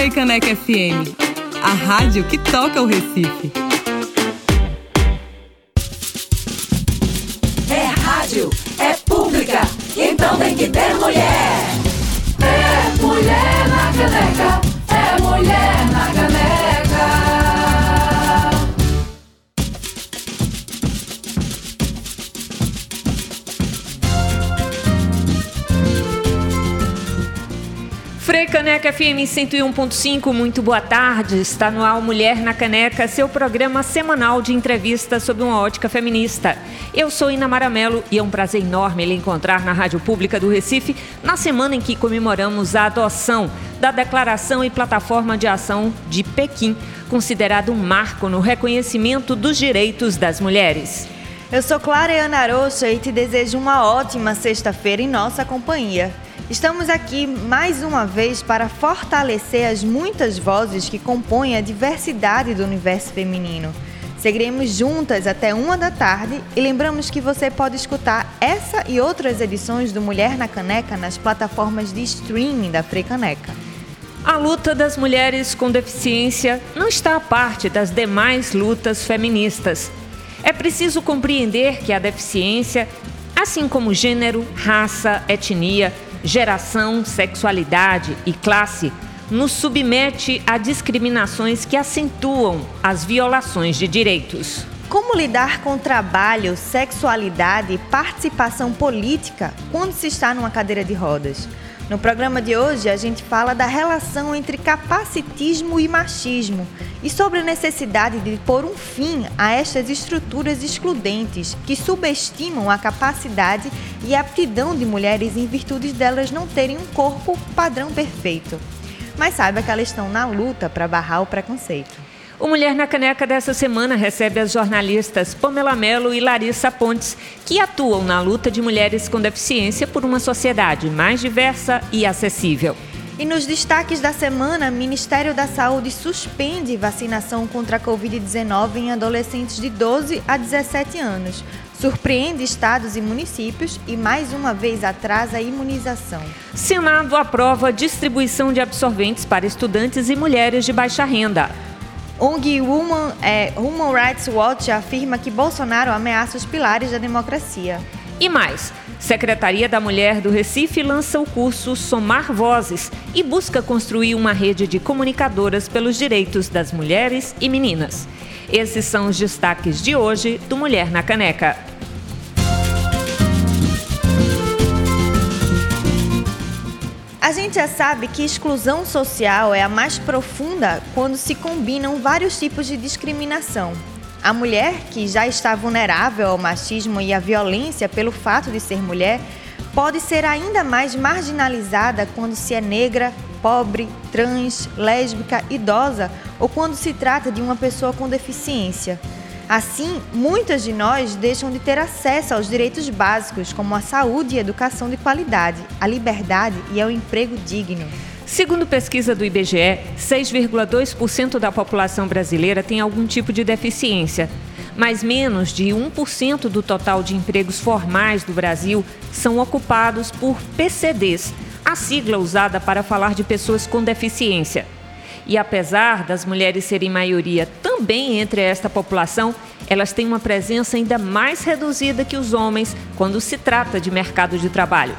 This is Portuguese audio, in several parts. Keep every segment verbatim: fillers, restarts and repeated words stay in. Frei Caneca F M, a rádio que toca o Recife. É rádio, é pública, então tem que ter mulher. É mulher na caneca, é mulher na caneca. Frei Caneca F M cento e um ponto cinco, muito boa tarde. Está no ar Mulher na Caneca, seu programa semanal de entrevistas sobre uma ótica feminista. Eu sou Inamara Melo e é um prazer enorme lhe encontrar na Rádio Pública do Recife na semana em que comemoramos a adoção da Declaração e Plataforma de Ação de Pequim, considerado um marco no reconhecimento dos direitos das mulheres. Eu sou Clariana Rocha e te desejo uma ótima sexta-feira em nossa companhia. Estamos aqui mais uma vez para fortalecer as muitas vozes que compõem a diversidade do universo feminino. Seguiremos juntas até uma da tarde e lembramos que você pode escutar essa e outras edições do Mulher na Caneca nas plataformas de streaming da Frei Caneca. A luta das mulheres com deficiência não está à parte das demais lutas feministas. É preciso compreender que a deficiência, assim como gênero, raça, etnia, geração, sexualidade e classe, nos submete a discriminações que acentuam as violações de direitos. Como lidar com trabalho, sexualidade e participação política quando se está numa cadeira de rodas? No programa de hoje, a gente fala da relação entre capacitismo e machismo e sobre a necessidade de pôr um fim a estas estruturas excludentes que subestimam a capacidade e a aptidão de mulheres em virtude delas não terem um corpo padrão perfeito. Mas saiba que elas estão na luta para barrar o preconceito. O Mulher na Caneca dessa semana recebe as jornalistas Pâmela Melo e Larissa Pontes, que atuam na luta de mulheres com deficiência por uma sociedade mais diversa e acessível. E nos destaques da semana, Ministério da Saúde suspende vacinação contra a covid dezenove em adolescentes de doze a dezessete anos. Surpreende estados e municípios e, mais uma vez, atrasa a imunização. Senado aprova distribuição de absorventes para estudantes e mulheres de baixa renda. O N G Human, é, Human Rights Watch afirma que Bolsonaro ameaça os pilares da democracia. E mais, Secretaria da Mulher do Recife lança o curso Somar Vozes e busca construir uma rede de comunicadoras pelos direitos das mulheres e meninas. Esses são os destaques de hoje do Mulher na Caneca. A gente já sabe que exclusão social é a mais profunda quando se combinam vários tipos de discriminação. A mulher, que já está vulnerável ao machismo e à violência pelo fato de ser mulher, pode ser ainda mais marginalizada quando se é negra, pobre, trans, lésbica, idosa ou quando se trata de uma pessoa com deficiência. Assim, muitas de nós deixam de ter acesso aos direitos básicos, como a saúde e a educação de qualidade, a liberdade e ao emprego digno. Segundo pesquisa do I B G E, seis vírgula dois por cento da população brasileira tem algum tipo de deficiência, mas menos de um por cento do total de empregos formais do Brasil são ocupados por P C Ds, a sigla usada para falar de pessoas com deficiência. E apesar das mulheres serem maioria também entre esta população, elas têm uma presença ainda mais reduzida que os homens quando se trata de mercado de trabalho.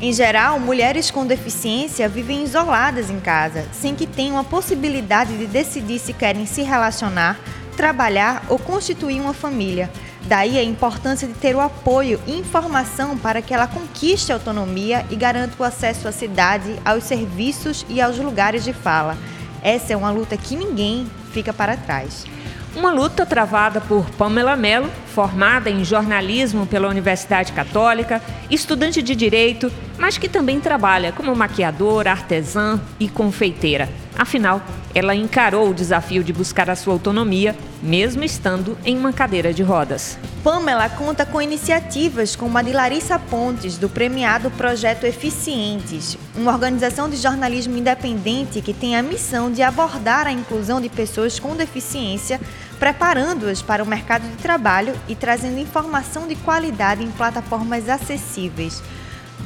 Em geral, mulheres com deficiência vivem isoladas em casa, sem que tenham a possibilidade de decidir se querem se relacionar, trabalhar ou constituir uma família. Daí a importância de ter o apoio e informação para que ela conquiste a autonomia e garanta o acesso à cidade, aos serviços e aos lugares de fala. Essa é uma luta que ninguém fica para trás. Uma luta travada por Pâmela Melo, formada em jornalismo pela Universidade Católica, estudante de Direito, mas que também trabalha como maquiadora, artesã e confeiteira. Afinal, ela encarou o desafio de buscar a sua autonomia, mesmo estando em uma cadeira de rodas. Pâmela conta com iniciativas como a de Larissa Pontes, do premiado Projeto Eficientes, uma organização de jornalismo independente que tem a missão de abordar a inclusão de pessoas com deficiência, preparando-as para o mercado de trabalho e trazendo informação de qualidade em plataformas acessíveis.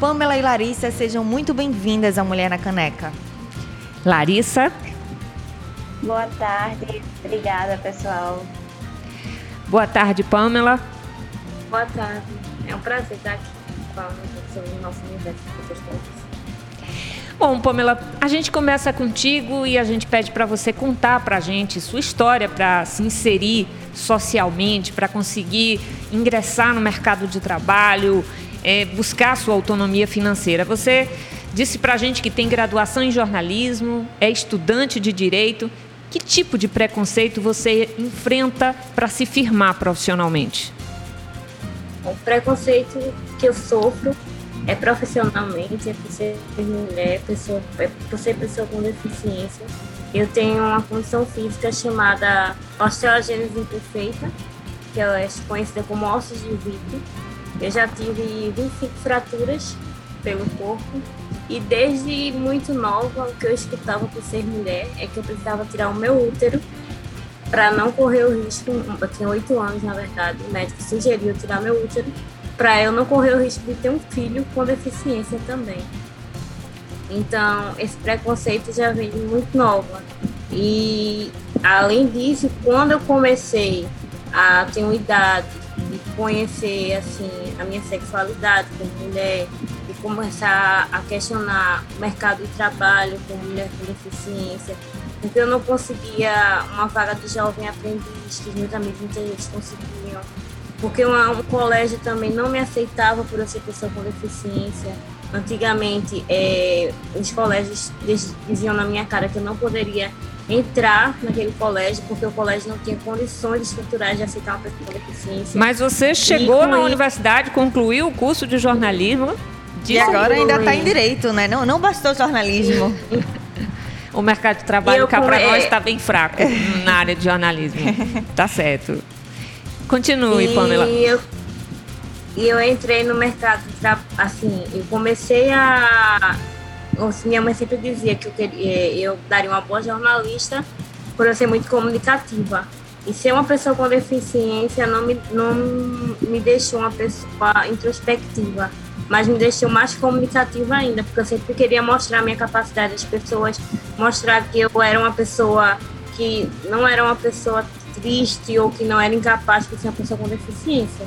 Pâmela e Larissa, sejam muito bem-vindas à Mulher na Caneca. Larissa. Boa tarde, obrigada pessoal. Boa tarde, Pâmela. Boa tarde, é um prazer estar aqui falando sobre o nosso universo que vocês têm. Bom, Pâmela, a gente começa contigo e a gente pede para você contar para a gente sua história para se inserir socialmente, para conseguir ingressar no mercado de trabalho, é, buscar sua autonomia financeira. Você disse para a gente que tem graduação em jornalismo, é estudante de direito. Que tipo de preconceito você enfrenta para se firmar profissionalmente? O preconceito que eu sofro é profissionalmente, é por ser mulher, pessoa, é por ser pessoa com deficiência. Eu tenho uma condição física chamada osteogênese imperfeita, que ela é conhecida como osteogênese. Eu já tive vinte e cinco fraturas pelo corpo e desde muito nova o que eu escutava por ser mulher é que eu precisava tirar o meu útero para não correr o risco. Eu tinha oito anos, na verdade, o médico sugeriu tirar meu útero para eu não correr o risco de ter um filho com deficiência também. Então, esse preconceito já vem de muito nova. E, além disso, quando eu comecei a ter uma idade de conhecer assim, a minha sexualidade como mulher, de começar a questionar o mercado de trabalho como mulher com deficiência, porque eu não conseguia uma vaga de jovem aprendiz, que os meus amigos inteligentes conseguiam, porque uma, um colégio também não me aceitava por eu ser pessoa com deficiência. Antigamente, é, os colégios diziam na minha cara que eu não poderia entrar naquele colégio, porque o colégio não tinha condições estruturais de aceitar uma pessoa com deficiência. Mas você chegou e, na universidade, concluiu o curso de jornalismo. De e agora ainda está em direito, né? Não, não bastou jornalismo. O mercado de trabalho cá para nós está bem fraco na área de jornalismo. Tá certo. Continue, Pâmela. E eu, eu entrei no mercado, assim, eu comecei a... Assim, minha mãe sempre dizia que eu, queria, eu daria uma boa jornalista por eu ser muito comunicativa. E ser uma pessoa com deficiência não me, não me deixou uma pessoa introspectiva, mas me deixou mais comunicativa ainda, porque eu sempre queria mostrar minha capacidade às pessoas, mostrar que eu era uma pessoa que não era uma pessoa... triste ou que não era incapaz de ser uma pessoa com deficiência.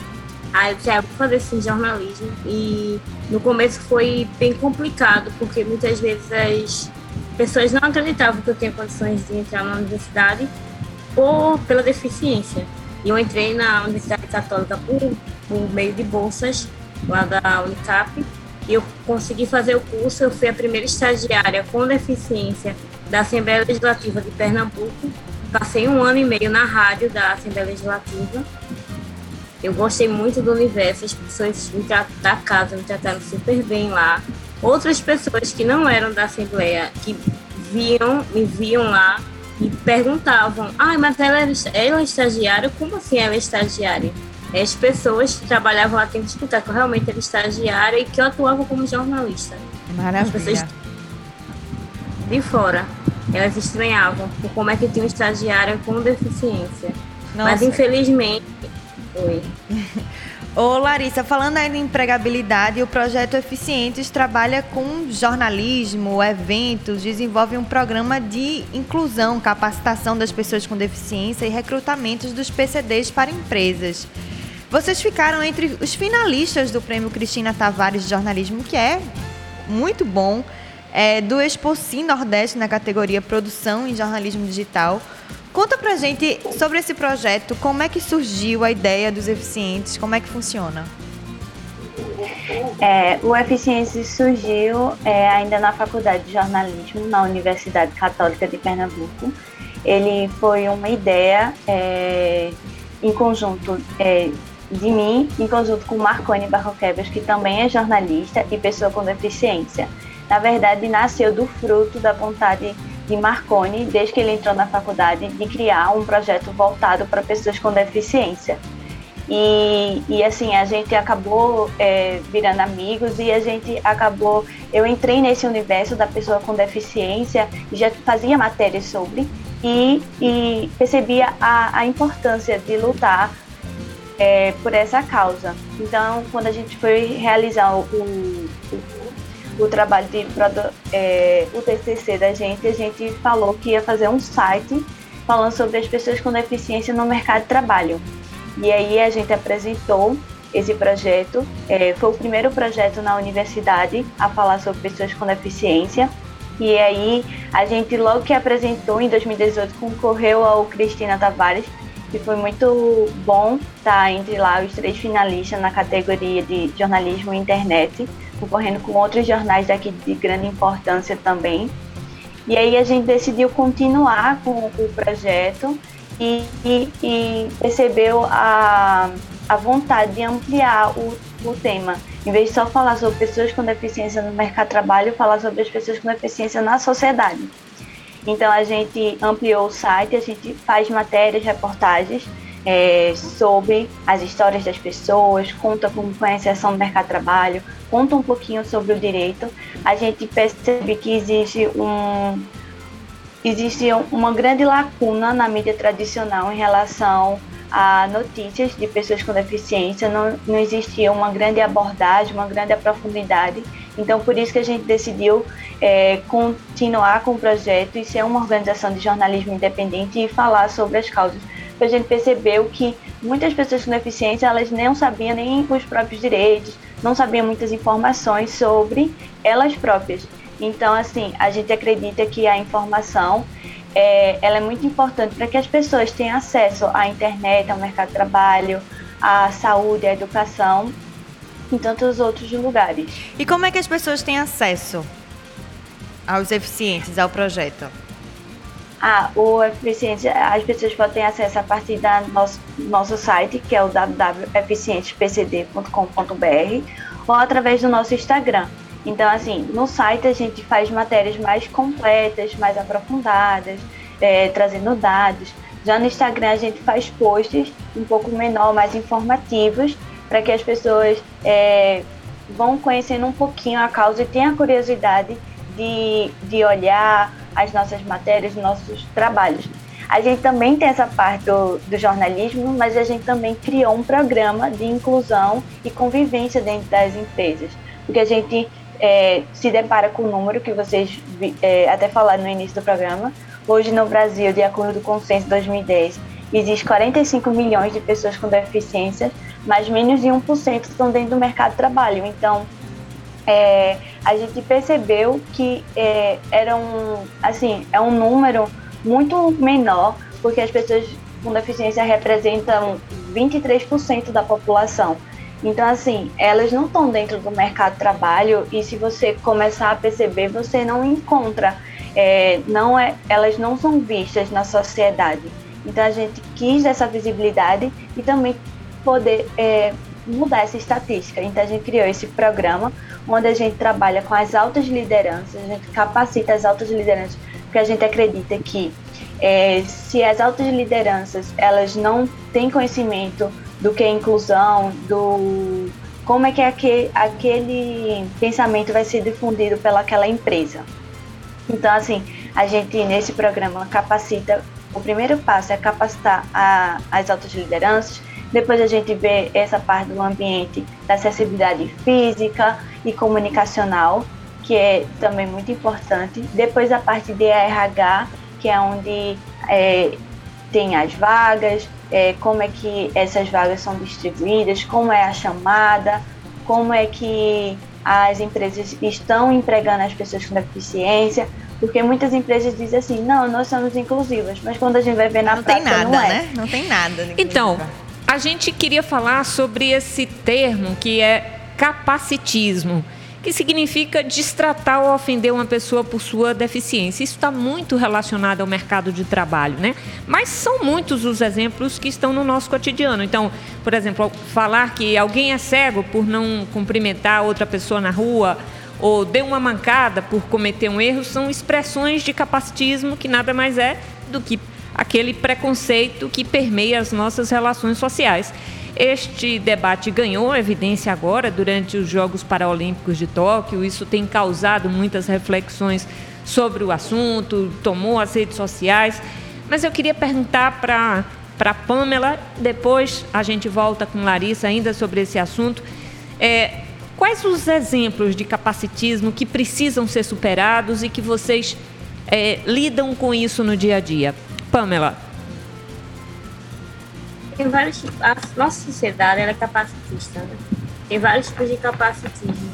Aí eu disse, ah, eu vou fazer assim, jornalismo. E no começo foi bem complicado, porque muitas vezes as pessoas não acreditavam que eu tinha condições de entrar na universidade por, pela deficiência. E eu entrei na Universidade Católica por, por meio de bolsas, lá da UNICAP, e eu consegui fazer o curso. Eu fui a primeira estagiária com deficiência da Assembleia Legislativa de Pernambuco. Passei um ano e meio na rádio da Assembleia Legislativa. Eu gostei muito do universo, as pessoas da casa me trataram super bem lá. Outras pessoas que não eram da Assembleia, que viam, me viam lá e perguntavam, ah, mas ela é estagiária? Como assim ela é estagiária? As pessoas que trabalhavam lá têm que escutar que eu realmente era estagiária e que eu atuava como jornalista. Maravilha. As pessoas de fora. Elas estranhavam por como é que tinha um estagiário com deficiência. Nossa. Mas, infelizmente, foi. Ô, Larissa, falando aí de empregabilidade, o Projeto Eficientes trabalha com jornalismo, eventos, desenvolve um programa de inclusão, capacitação das pessoas com deficiência e recrutamentos dos P C Ds para empresas. Vocês ficaram entre os finalistas do Prêmio Cristina Tavares de Jornalismo, que é muito bom. É, do Expo Sim Nordeste na categoria Produção em Jornalismo Digital. Conta pra gente sobre esse projeto, como é que surgiu a ideia dos Eficientes, como é que funciona? É, o Eficientes surgiu é, ainda na Faculdade de Jornalismo, na Universidade Católica de Pernambuco. Ele foi uma ideia é, em conjunto é, de mim, em conjunto com Marconi Barroquevias, que também é jornalista e pessoa com deficiência. Na verdade, nasceu do fruto da vontade de Marconi, desde que ele entrou na faculdade, de criar um projeto voltado para pessoas com deficiência. E, e assim, a gente acabou é, virando amigos e a gente acabou... Eu entrei nesse universo da pessoa com deficiência, já fazia matérias sobre e, e percebia a, a importância de lutar é, por essa causa. Então, quando a gente foi realizar o... o o trabalho de é, o T C C da gente, a gente falou que ia fazer um site falando sobre as pessoas com deficiência no mercado de trabalho. E aí a gente apresentou esse projeto, é, foi o primeiro projeto na universidade a falar sobre pessoas com deficiência. E aí a gente logo que apresentou, em dois mil e dezoito, concorreu ao Cristina Tavares, que foi muito bom estar entre lá os três finalistas na categoria de jornalismo e internet, concorrendo com outros jornais daqui de grande importância também. E aí a gente decidiu continuar com o projeto e, e, e percebeu a, a vontade de ampliar o, o tema. Em vez de só falar sobre pessoas com deficiência no mercado de trabalho, falar sobre as pessoas com deficiência na sociedade. Então a gente ampliou o site, a gente faz matérias, reportagens é, sobre as histórias das pessoas, conta como foi a inserção no mercado de trabalho, conta um pouquinho sobre o direito. A gente percebe que existe, um, existe uma grande lacuna na mídia tradicional em relação a notícias de pessoas com deficiência, não, não existia uma grande abordagem, uma grande profundidade. Então, por isso que a gente decidiu é, continuar com o projeto e ser uma organização de jornalismo independente e falar sobre as causas. Porque a gente percebeu que muitas pessoas com deficiência, elas não sabiam nem os próprios direitos, não sabiam muitas informações sobre elas próprias. Então, assim, a gente acredita que a informação é, ela é muito importante para que as pessoas tenham acesso à internet, ao mercado de trabalho, à saúde, à educação, em tantos outros lugares. E como é que as pessoas têm acesso aos eficientes, ao projeto? Ah, o eficiente, as pessoas podem ter acesso a partir do nosso, nosso site, que é o w w w ponto eficientes p c d ponto com ponto b r, ou através do nosso Instagram. Então, assim, no site a gente faz matérias mais completas, mais aprofundadas, é, trazendo dados. Já no Instagram a gente faz posts um pouco menor, mais informativos, para que as pessoas é, vão conhecendo um pouquinho a causa e tenham a curiosidade de, de olhar as nossas matérias, nossos trabalhos. A gente também tem essa parte do, do jornalismo, mas a gente também criou um programa de inclusão e convivência dentro das empresas, porque a gente é, se depara com o número que vocês é, até falaram no início do programa. Hoje no Brasil, de acordo com o Censo dois mil e dez, existem quarenta e cinco milhões de pessoas com deficiência, mas menos de um por cento estão dentro do mercado de trabalho. Então, é, a gente percebeu que é, era um, assim, é um número muito menor, porque as pessoas com deficiência representam vinte e três por cento da população. Então, assim, elas não estão dentro do mercado de trabalho e se você começar a perceber, você não encontra, é, não é, elas não são vistas na sociedade. Então, a gente quis essa visibilidade e também poder é, mudar essa estatística. Então, a gente criou esse programa onde a gente trabalha com as altas lideranças, a gente capacita as altas lideranças, porque a gente acredita que é, se as altas lideranças elas não têm conhecimento do que é inclusão, do como é que aquele, aquele pensamento vai ser difundido pelaquela empresa. Então, assim, a gente nesse programa capacita, o primeiro passo é capacitar a, as altas lideranças. Depois a gente vê essa parte do ambiente da acessibilidade física e comunicacional, que é também muito importante. Depois a parte de R H, que é onde é, tem as vagas, é, como é que essas vagas são distribuídas, como é a chamada, como é que as empresas estão empregando as pessoas com deficiência, porque muitas empresas dizem assim, não, nós somos inclusivas, mas quando a gente vai ver na prática não é. Não tem nada, né? Não tem nada. Então, a gente queria falar sobre esse termo que é capacitismo, que significa destratar ou ofender uma pessoa por sua deficiência. Isso está muito relacionado ao mercado de trabalho, né? Mas são muitos os exemplos que estão no nosso cotidiano. Então, por exemplo, falar que alguém é cego por não cumprimentar outra pessoa na rua ou deu uma mancada por cometer um erro são expressões de capacitismo que nada mais é do que aquele preconceito que permeia as nossas relações sociais. Este debate ganhou evidência agora durante os Jogos Paralímpicos de Tóquio. Isso tem causado muitas reflexões sobre o assunto, tomou as redes sociais. Mas eu queria perguntar para a Pâmela, depois a gente volta com Larissa ainda sobre esse assunto. É, Quais os exemplos de capacitismo que precisam ser superados e que vocês é, lidam com isso no dia a dia? Pâmela. Tem vários, a nossa sociedade ela é capacitista, né? Tem vários tipos de capacitismo.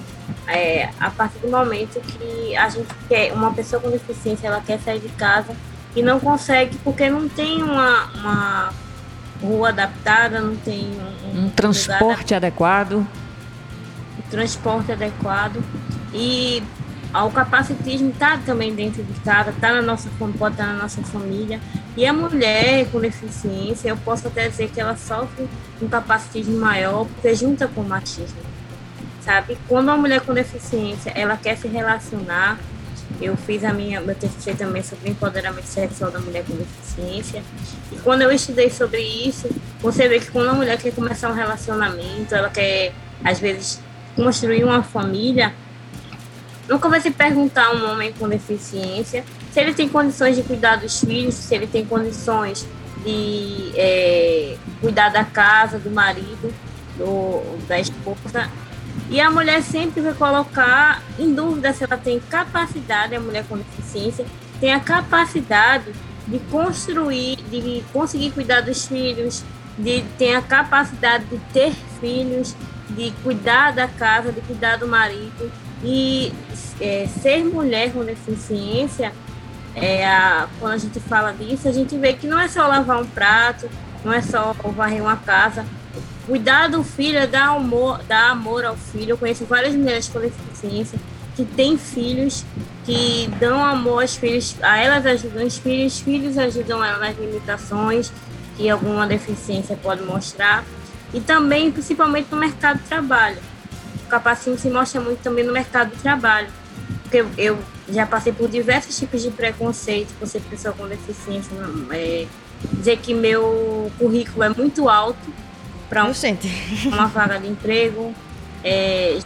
É, a partir do momento que a gente quer, uma pessoa com deficiência, ela quer sair de casa e não consegue porque não tem uma, uma rua adaptada, não tem um, um transporte adequado. Transporte adequado. E o capacitismo está também dentro de casa, está na nossa, pode estar na nossa família. E a mulher com deficiência, eu posso até dizer que ela sofre um capacitismo maior porque junta com o machismo, sabe? Quando uma mulher com deficiência, ela quer se relacionar, eu fiz a minha, meu T C C também sobre empoderamento sexual da mulher com deficiência, e quando eu estudei sobre isso, você vê que quando a mulher quer começar um relacionamento, ela quer, às vezes, construir uma família, nunca vai se perguntar a um homem com deficiência se ele tem condições de cuidar dos filhos, se ele tem condições de é, cuidar da casa, do marido, do, da esposa. E a mulher sempre vai colocar em dúvida se ela tem capacidade, a mulher com deficiência tem a capacidade de construir, de conseguir cuidar dos filhos, de ter a capacidade de ter filhos, de cuidar da casa, de cuidar do marido. E é, ser mulher com deficiência, é, a, quando a gente fala disso, a gente vê que não é só lavar um prato, não é só varrer uma casa. Cuidar do filho é dar amor, dar amor ao filho. Eu conheço várias mulheres com deficiência que têm filhos, que dão amor aos filhos, a elas ajudam os filhos, os filhos ajudam elas nas limitações que alguma deficiência pode mostrar. E também, principalmente, no mercado de trabalho. O capacitismo se mostra muito também no mercado de trabalho. Porque eu, eu já passei por diversos tipos de preconceito por ser pessoa com deficiência. É, dizer que meu currículo é muito alto para um, uma vaga de emprego. É,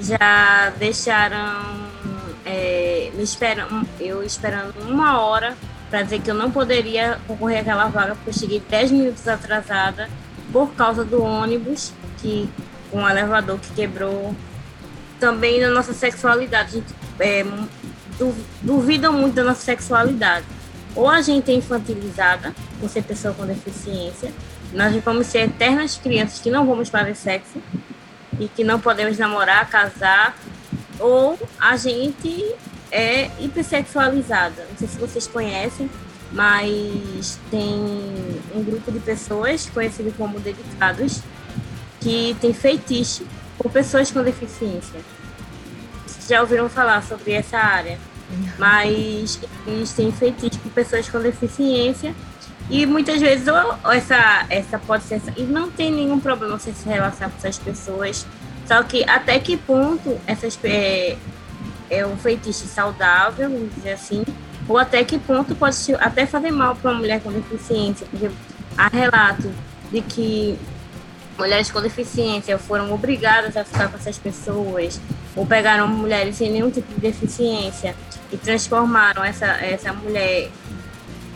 já deixaram é, me esperam, eu esperando uma hora para dizer que eu não poderia concorrer àquela vaga porque eu cheguei dez minutos atrasada por causa do ônibus, que, um elevador que quebrou. Também na nossa sexualidade, a gente é, duvida muito da nossa sexualidade. Ou a gente é infantilizada por ser pessoa com deficiência, nós vamos ser eternas crianças que não vamos fazer sexo e que não podemos namorar, casar, ou a gente é hipersexualizada. Não sei se vocês conhecem, mas tem um grupo de pessoas conhecido como dedicados que tem feitiço por pessoas com deficiência. Vocês já ouviram falar sobre essa área, mas eles têm feitiço por pessoas com deficiência e muitas vezes ou essa, essa pode ser essa, e não tem nenhum problema você se relacionar com essas pessoas, só que até que ponto essas é, é um feitiço saudável, vamos dizer assim, ou até que ponto pode até fazer mal para uma mulher com deficiência, porque há relato de que mulheres com deficiência foram obrigadas a ficar com essas pessoas, ou pegaram mulheres sem nenhum tipo de deficiência e transformaram essa, essa mulher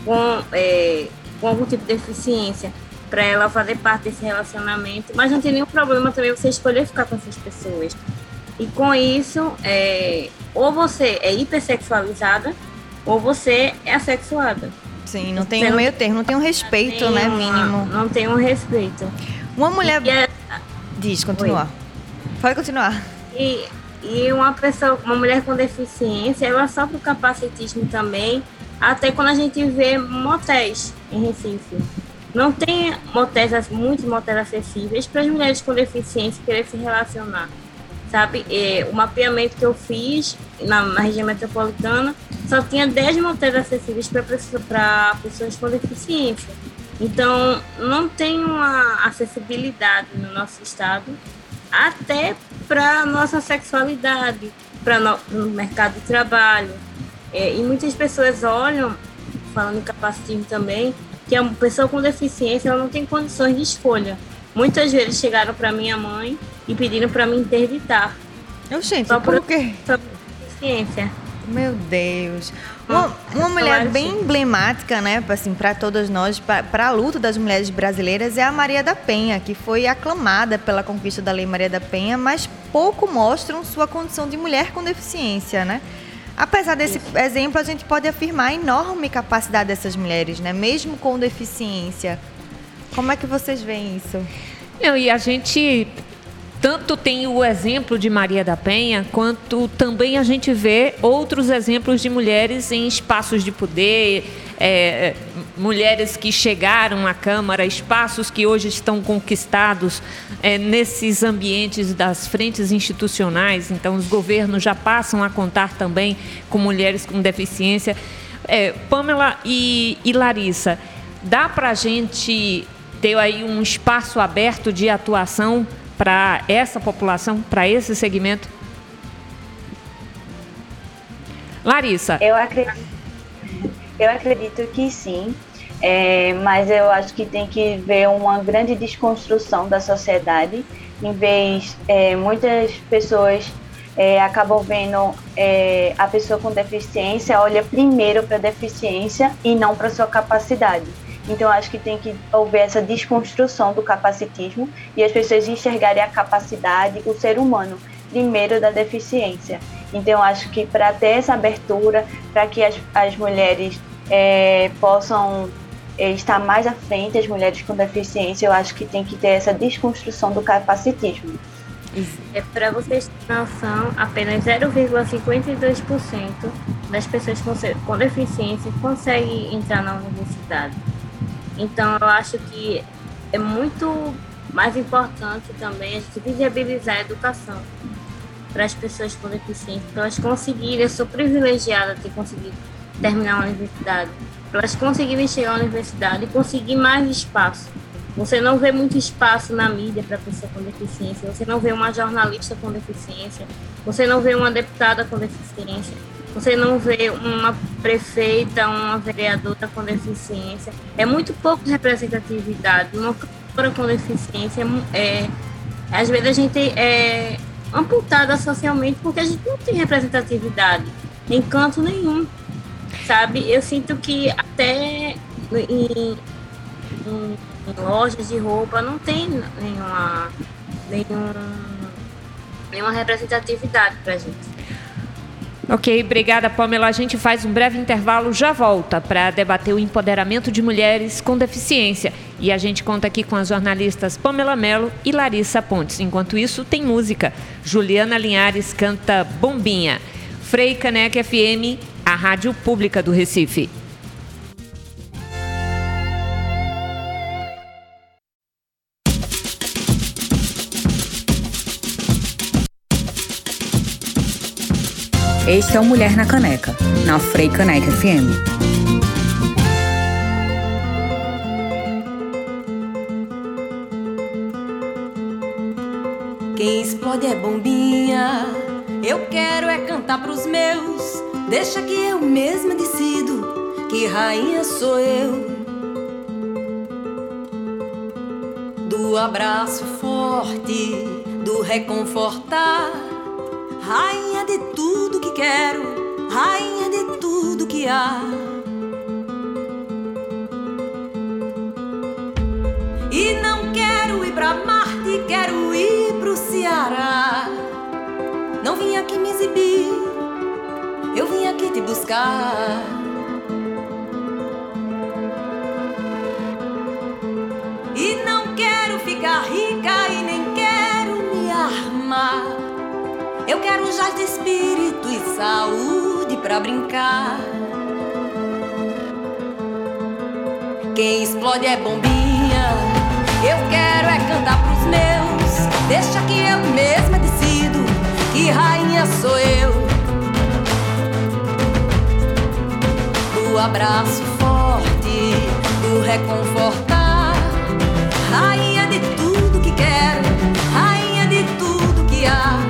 com, é, com algum tipo de deficiência para ela fazer parte desse relacionamento, mas não tem nenhum problema também você escolher ficar com essas pessoas. E com isso, é, ou você é hipersexualizada, ou você é assexuada. Sim, não tem um meio termo, não tem um respeito, tem né, uma, mínimo. Não tem um respeito. Uma mulher... É... Diz, continua. Oi. Pode continuar. E, e uma pessoa, uma mulher com deficiência, ela sofre o capacitismo também, até quando a gente vê motéis em Recife. Não tem motéis, muitos motéis acessíveis para as mulheres com deficiência querer se relacionar. Sabe, o mapeamento que eu fiz na, na região metropolitana só tinha dez motéis acessíveis para pessoas com deficiência. Então, não tem uma acessibilidade no nosso estado, até para a nossa sexualidade, para no, no mercado de trabalho. É, e muitas pessoas olham, falando em capacitismo também, que a pessoa com deficiência ela não tem condições de escolha. Muitas vezes chegaram para minha mãe e pediram para me interditar. Eu sei, só por, por quê? Só por deficiência. Meu Deus. Uma, uma mulher bem emblemática, né, assim, para todas nós, para a luta das mulheres brasileiras, é a Maria da Penha, que foi aclamada pela conquista da Lei Maria da Penha, mas pouco mostram sua condição de mulher com deficiência, né? Apesar desse Isso. exemplo, a gente pode afirmar a enorme capacidade dessas mulheres, né? Mesmo com deficiência. Como é que vocês veem isso? Não, e a gente tanto tem o exemplo de Maria da Penha, quanto também a gente vê outros exemplos de mulheres em espaços de poder, é, mulheres que chegaram à Câmara, espaços que hoje estão conquistados é, nesses ambientes das frentes institucionais. Então, os governos já passam a contar também com mulheres com deficiência. É, Pâmela e, e Larissa, dá para a gente ter aí um espaço aberto de atuação para essa população, para esse segmento? Larissa? Eu acredito. Eu acredito que sim, é, mas eu acho que tem que ver uma grande desconstrução da sociedade. Em vez, é, muitas pessoas é, acabam vendo é, a pessoa com deficiência, olha primeiro para a deficiência e não para a sua capacidade. Então, acho que tem que haver essa desconstrução do capacitismo e as pessoas enxergarem a capacidade, o ser humano, primeiro da deficiência. Então, acho que para ter essa abertura, para que as, as mulheres é, possam é, estar mais à frente, as mulheres com deficiência, eu acho que tem que ter essa desconstrução do capacitismo. É, para vocês terem noção, apenas zero vírgula cinquenta e dois por cento das pessoas com, com deficiência conseguem entrar na universidade. Então, eu acho que é muito mais importante também a gente visibilizar a educação para as pessoas com deficiência, para elas conseguirem. Eu sou privilegiada de ter conseguido terminar a universidade, para elas conseguirem chegar à universidade e conseguir mais espaço. Você não vê muito espaço na mídia para a pessoa com deficiência, você não vê uma jornalista com deficiência, você não vê uma deputada com deficiência, você não vê uma prefeita, uma vereadora com deficiência. É muito pouco representatividade. Uma pessoa com deficiência, é, às vezes a gente é amputada socialmente porque a gente não tem representatividade em canto nenhum, sabe? Eu sinto que até em, em, em lojas de roupa não tem nenhuma, nenhum, nenhuma representatividade pra gente. Ok, obrigada, Pâmela. A gente faz um breve intervalo, já volta para debater o empoderamento de mulheres com deficiência. E a gente conta aqui com as jornalistas Pâmela Melo e Larissa Pontes. Enquanto isso, tem música. Juliana Linhares canta Bombinha. Frei Caneca F M, a rádio pública do Recife. Este é o Mulher na Caneca, na Frei Caneca F M. Quem explode é bombinha, eu quero é cantar pros meus. Deixa que eu mesma decido, que rainha sou eu. Do abraço forte, do reconfortar, rainha de tudo que quero, rainha de tudo que há. E não quero ir pra Marte, quero ir pro Ceará. Não vim aqui me exibir, eu vim aqui te buscar. E não quero ficar rica e nem quero me armar. Eu quero jaz de espírito e saúde pra brincar. Quem explode é bombinha, eu quero é cantar pros meus. Deixa que eu mesma decido, que rainha sou eu. Do abraço forte, do reconfortar, rainha de tudo que quero, rainha de tudo que há.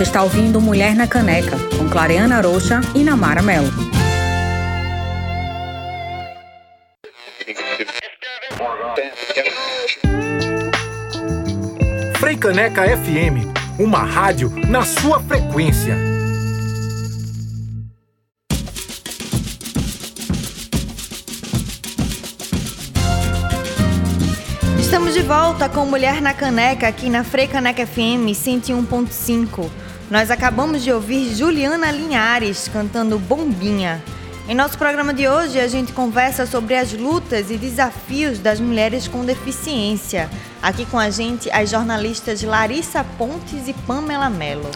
Você está ouvindo Mulher na Caneca, com Clariana Rocha e Inamara Melo. Frei Caneca F M, uma rádio na sua frequência. Estamos de volta com Mulher na Caneca aqui na Frei Caneca F M cento e um ponto cinco. Nós acabamos de ouvir Juliana Linhares cantando Bombinha. Em nosso programa de hoje, a gente conversa sobre as lutas e desafios das mulheres com deficiência. Aqui com a gente, as jornalistas Larissa Pontes e Pâmela Melo.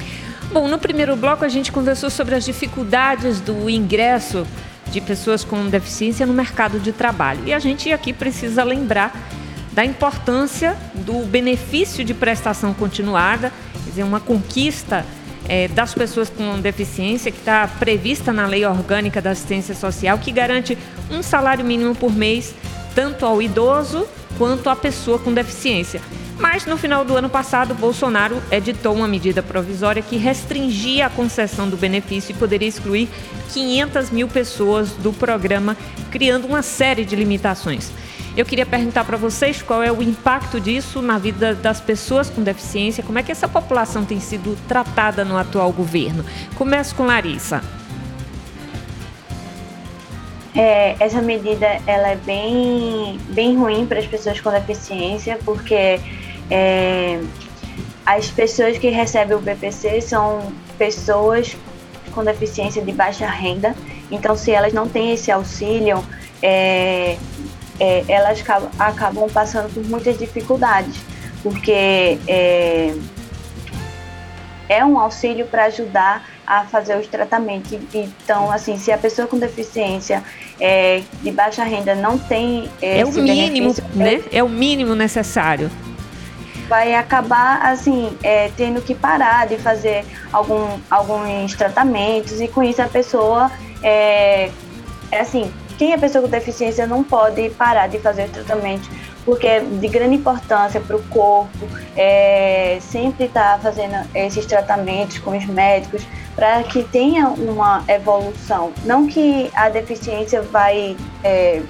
Bom, no primeiro bloco, a gente conversou sobre as dificuldades do ingresso de pessoas com deficiência no mercado de trabalho. E a gente aqui precisa lembrar da importância do benefício de prestação continuada, quer dizer, uma conquista É, das pessoas com deficiência, que está prevista na Lei Orgânica da Assistência Social, que garante um salário mínimo por mês, tanto ao idoso quanto à pessoa com deficiência. Mas, no final do ano passado, Bolsonaro editou uma medida provisória que restringia a concessão do benefício e poderia excluir quinhentas mil pessoas do programa, criando uma série de limitações. Eu queria perguntar para vocês qual é o impacto disso na vida das pessoas com deficiência, como é que essa população tem sido tratada no atual governo. Começo com Larissa. É, essa medida ela é bem, bem ruim para as pessoas com deficiência, porque é, as pessoas que recebem o B P C são pessoas com deficiência de baixa renda, então se elas não têm esse auxílio, é, É, elas acabam, acabam passando por muitas dificuldades, porque é, é um auxílio para ajudar a fazer os tratamentos. Então, assim, se a pessoa com deficiência é, de baixa renda não tem é, é o mínimo, né? É o mínimo necessário. Vai acabar, assim, é, tendo que parar de fazer algum, alguns tratamentos, e com isso a pessoa é, é assim... Quem é pessoa com deficiência não pode parar de fazer os tratamentos, porque é de grande importância para o corpo, é, sempre estar tá fazendo esses tratamentos com os médicos para que tenha uma evolução. Não que a deficiência vai é,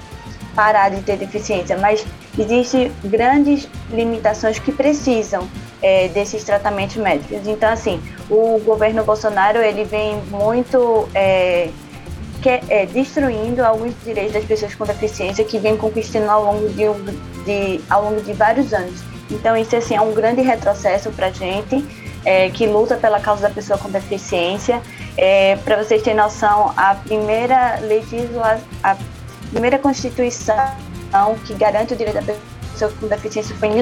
parar de ter deficiência, mas existem grandes limitações que precisam é, desses tratamentos médicos. Então, assim, o governo Bolsonaro ele vem muito... É, que é, é destruindo alguns direitos das pessoas com deficiência que vem conquistando ao longo de, de, ao longo de vários anos. Então isso assim, é um grande retrocesso para a gente é, que luta pela causa da pessoa com deficiência. É, para vocês terem noção, a primeira legisla, a primeira Constituição que garante o direito da pessoa com deficiência foi em mil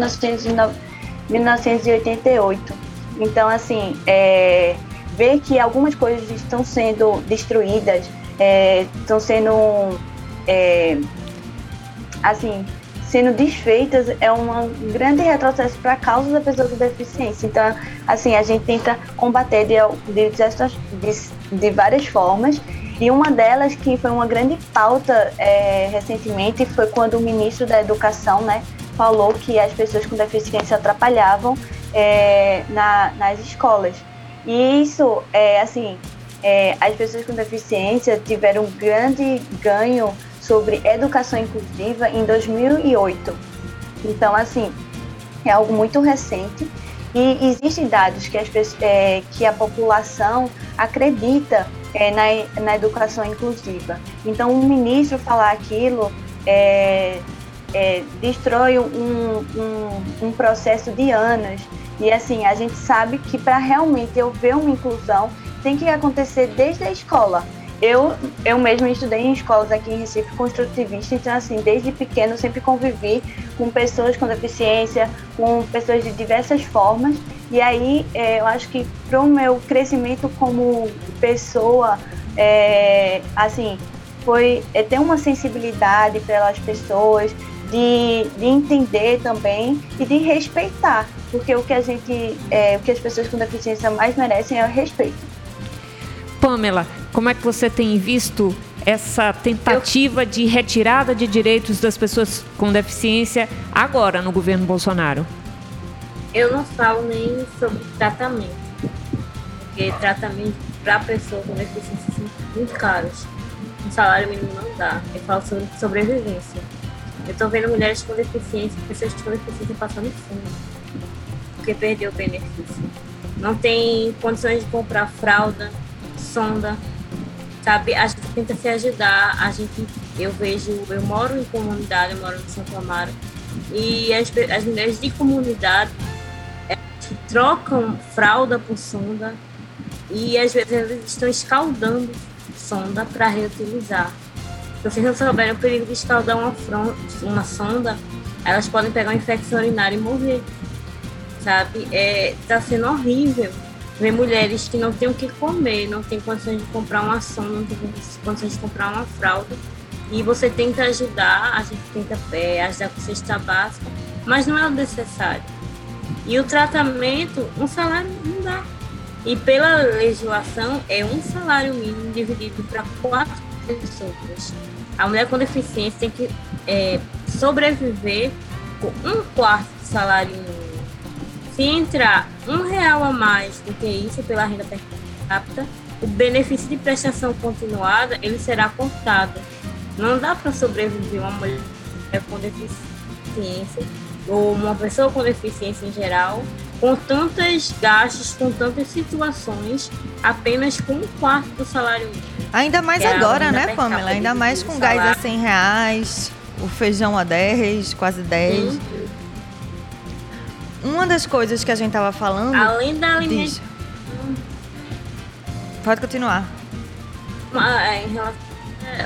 novecentos e oitenta e oito. Então assim, é, ver que algumas coisas estão sendo destruídas, É, estão sendo é, assim, sendo desfeitas é um grande retrocesso para a causa da pessoa com deficiência. Então, assim, a gente tenta combater de, de, de, de várias formas, e uma delas que foi uma grande pauta é, recentemente foi quando o ministro da Educação, né, falou que as pessoas com deficiência atrapalhavam é, na, nas escolas. E isso é assim... É, as pessoas com deficiência tiveram um grande ganho sobre educação inclusiva em dois mil e oito. Então, assim, é algo muito recente, e existem dados que, as, é, que a população acredita é, na, na educação inclusiva. Então, o ministro falar aquilo é, é, destrói um, um, um processo de anos. E, assim, a gente sabe que para realmente eu ver uma inclusão, tem que acontecer desde a escola. Eu, eu mesma estudei em escolas aqui em Recife construtivista, então assim, desde pequeno sempre convivi com pessoas com deficiência, com pessoas de diversas formas, e aí é, eu acho que para o meu crescimento como pessoa, é, assim, foi é, ter uma sensibilidade pelas pessoas, De, de entender também e de respeitar, porque o que a gente, é, o que as pessoas com deficiência mais merecem é o respeito. Pâmela, como é que você tem visto essa tentativa Eu... de retirada de direitos das pessoas com deficiência agora no governo Bolsonaro? Eu não falo nem sobre tratamento. porque tratamento para pessoa com deficiência são muito caros. Um salário mínimo não dá. Eu falo sobre sobrevivência. Eu estou vendo mulheres com deficiência, pessoas com deficiência passando fome, porque perdeu o benefício. Não tem condições de comprar fralda, sonda, sabe? A gente tenta se ajudar. A gente, eu vejo, eu moro em comunidade, eu moro no Santo Amaro, e as, as mulheres de comunidade é, que trocam fralda por sonda, e às vezes elas estão escaldando sonda para reutilizar. Se vocês não souberem o perigo de escaldar uma, front, uma sonda, elas podem pegar uma infecção urinária e morrer, sabe? É, tá sendo horrível ver mulheres que não têm o que comer, não têm condições de comprar uma sonda, não têm condições de comprar uma fralda, e você tenta ajudar, a gente tenta é, ajudar com cesta básica, mas não é o necessário. E o tratamento, um salário não dá. E pela legislação, é um salário mínimo dividido para quatro pessoas. A mulher com deficiência tem que é, sobreviver com um quarto de salário mínimo. Se entrar um real a mais do que isso pela renda per capita, o benefício de prestação continuada ele será cortado. Não dá para sobreviver uma mulher com deficiência ou uma pessoa com deficiência em geral com tantos gastos, com tantas situações, apenas com um quarto do salário mínimo. Ainda mais agora, né, Pâmela? Ainda mais com gás a cem reais, o feijão a dez, quase dez. Sim. Uma das coisas que a gente estava falando... Além da alimentação... Pode continuar. Em relação...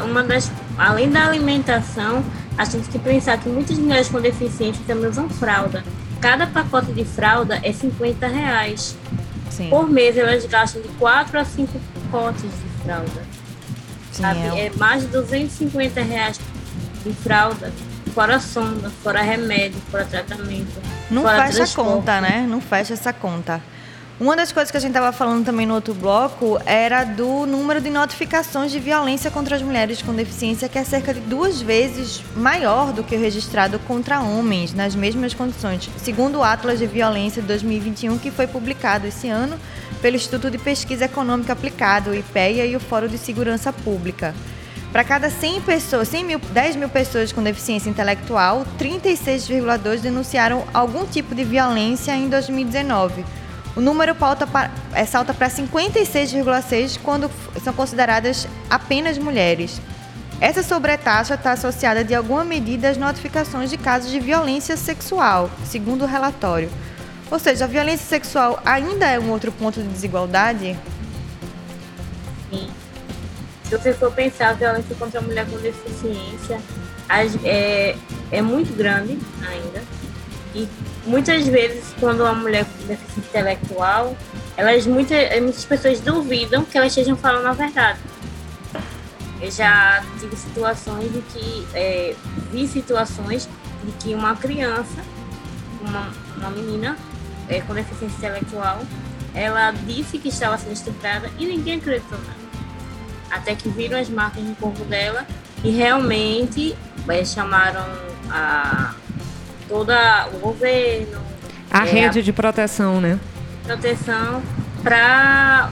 Uma das, além da alimentação, a gente tem que pensar que muitas mulheres com deficiência também usam fralda. Cada pacote de fralda é cinquenta reais. Sim. Por mês elas gastam de quatro a cinco pacotes de fralda. Sim, sabe? É... é mais de duzentos e cinquenta reais de fralda, fora sonda, fora remédio, fora tratamento. Não fecha essa conta, né? Não fecha essa conta. Uma das coisas que a gente estava falando também no outro bloco era do número de notificações de violência contra as mulheres com deficiência, que é cerca de duas vezes maior do que o registrado contra homens, nas mesmas condições, segundo o Atlas de Violência de dois mil e vinte e um, que foi publicado esse ano pelo Instituto de Pesquisa Econômica Aplicada, o IPEA, e o Fórum de Segurança Pública. Para cada cem pessoas, cem mil, dez mil pessoas com deficiência intelectual, trinta e seis vírgula dois denunciaram algum tipo de violência em dois mil e dezenove. O número pauta para, é, salta para cinquenta e seis vírgula seis quando são consideradas apenas mulheres. Essa sobretaxa está associada de alguma medida às notificações de casos de violência sexual, segundo o relatório. Ou seja, a violência sexual ainda é um outro ponto de desigualdade? Sim. Se você for pensar, a violência contra a mulher com deficiência é, é muito grande ainda. E muitas vezes, quando uma mulher com deficiência intelectual, elas, muitas, muitas pessoas duvidam que elas estejam falando a verdade. Eu já tive situações de que, é, vi situações de que uma criança, uma, uma menina é, com deficiência intelectual, ela disse que estava sendo estuprada e ninguém acreditou nada. Até que viram as marcas no corpo dela e realmente é, chamaram a... todo o governo... A é, rede de proteção, né? Proteção para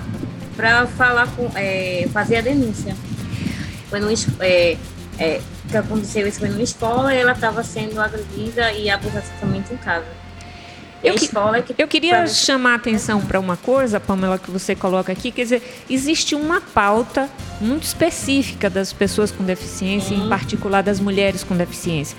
falar com... É, fazer a denúncia. Foi no, é, é, que aconteceu isso foi numa escola e ela estava sendo agredida e abusada sexualmente em casa. Eu, que, é que, eu queria pra... chamar a atenção para uma coisa, Pâmela, que você coloca aqui, quer dizer, existe uma pauta muito específica das pessoas com deficiência, Sim. em particular das mulheres com deficiência.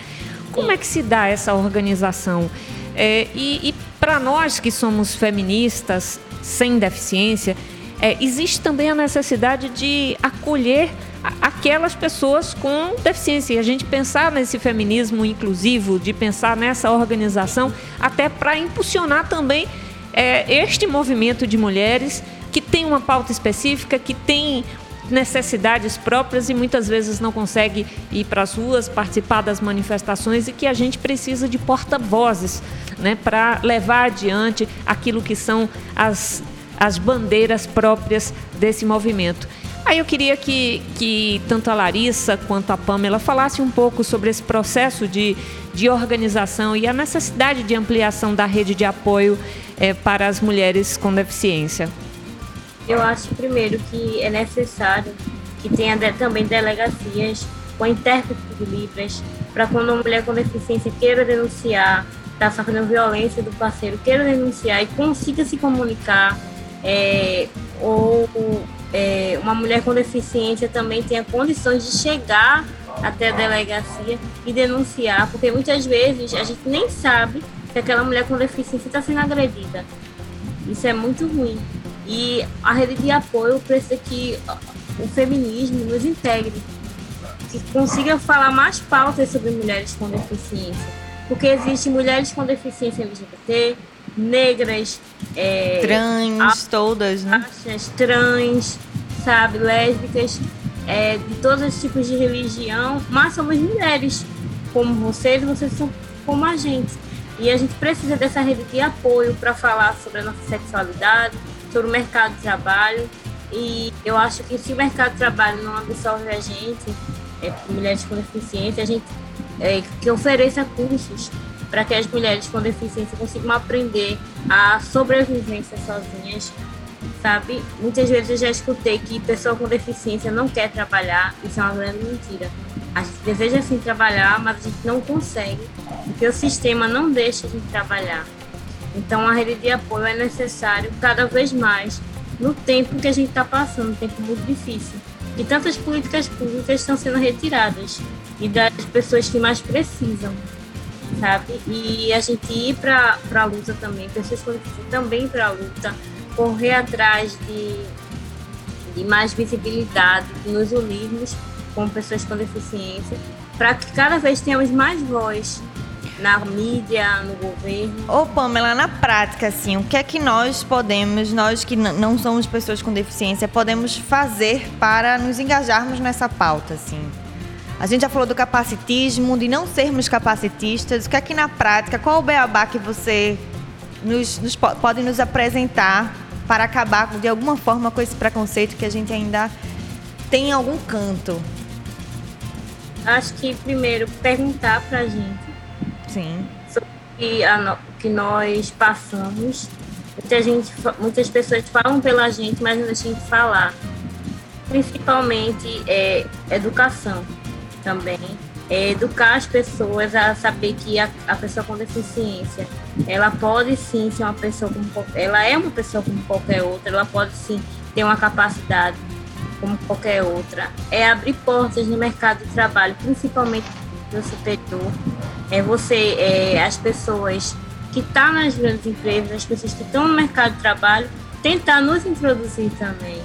Como é que se dá essa organização? É, e e para nós que somos feministas sem deficiência, é, existe também a necessidade de acolher a, aquelas pessoas com deficiência. E a gente pensar nesse feminismo inclusivo, de pensar nessa organização, até para impulsionar também é, este movimento de mulheres que tem uma pauta específica, que tem... necessidades próprias e muitas vezes não consegue ir para as ruas, participar das manifestações, e que a gente precisa de porta-vozes, né, para levar adiante aquilo que são as, as bandeiras próprias desse movimento. Aí eu queria que, que tanto a Larissa quanto a Pâmela falassem um pouco sobre esse processo de, de organização e a necessidade de ampliação da rede de apoio é, para as mulheres com deficiência. Eu acho, primeiro, que é necessário que tenha de, também delegacias com intérprete de Libras, para quando uma mulher com deficiência queira denunciar, está sofrendo violência do parceiro, queira denunciar e consiga se comunicar, é, ou é, uma mulher com deficiência também tenha condições de chegar até a delegacia e denunciar, porque muitas vezes a gente nem sabe que aquela mulher com deficiência está sendo agredida. Isso é muito ruim. E a rede de apoio precisa que o feminismo nos integre, que consiga falar mais pautas sobre mulheres com deficiência, porque existem mulheres com deficiência L G B T, negras, é, trans, altas, todas, né? Baixas, trans, sabe, lésbicas, é, de todos os tipos de religião, mas somos mulheres como vocês, vocês são como a gente. E a gente precisa dessa rede de apoio para falar sobre a nossa sexualidade, sobre o mercado de trabalho. E eu acho que se o mercado de trabalho não absorve a gente, é, mulheres com deficiência, a gente é, que ofereça cursos para que as mulheres com deficiência consigam aprender a sobrevivência sozinhas, sabe? Muitas vezes eu já escutei que pessoa com deficiência não quer trabalhar, isso é uma grande mentira. A gente deseja sim trabalhar, mas a gente não consegue, porque o sistema não deixa a gente trabalhar. Então a rede de apoio é necessário cada vez mais no tempo que a gente está passando, um tempo muito difícil. E tantas políticas públicas estão sendo retiradas, e das pessoas que mais precisam, sabe? E a gente ir para a luta também, pessoas que também para a luta, correr atrás de, de mais visibilidade, de nos unirmos com pessoas com deficiência, para que cada vez tenhamos mais voz na mídia, no governo. Ô Pâmela, na prática, assim, o que é que nós podemos, nós que n- não somos pessoas com deficiência, podemos fazer para nos engajarmos nessa pauta, assim? A gente já falou do capacitismo, de não sermos capacitistas. O que é que na prática, qual o beabá que você nos, nos, pode nos apresentar para acabar de alguma forma com esse preconceito que a gente ainda tem em algum canto? Acho que primeiro perguntar pra gente. Sim. Sobre a, que nós passamos. Muita gente, muitas pessoas falam pela gente, mas não deixam de falar. Principalmente é, educação também. É educar as pessoas a saber que a, a pessoa com deficiência, ela pode sim ser uma pessoa como, ela é uma pessoa como qualquer outra, ela pode sim ter uma capacidade como qualquer outra. É abrir portas no mercado de trabalho, principalmente no superior. É você, é, as pessoas que estão nas grandes empresas, as pessoas que estão no mercado de trabalho, tentar nos introduzir também.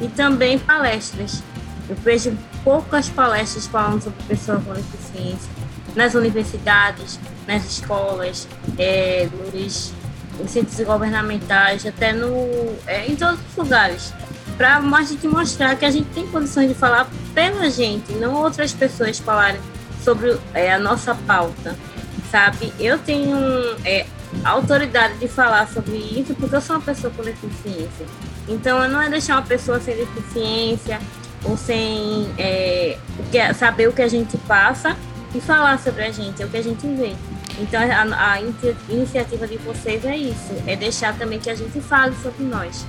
E também palestras. Eu vejo poucas palestras falando sobre pessoas com deficiência nas universidades, nas escolas, é, nos, nos centros governamentais, até no, é, em todos os lugares, para mais de mostrar que a gente tem condições de falar pela gente, não outras pessoas falarem sobre é, a nossa pauta, sabe? Eu tenho é, autoridade de falar sobre isso porque eu sou uma pessoa com deficiência. Então, eu não é deixar uma pessoa sem deficiência ou sem é, saber o que a gente passa e falar sobre a gente, é o que a gente vê. Então, a, a iniciativa de vocês é isso, é deixar também que a gente fale sobre nós.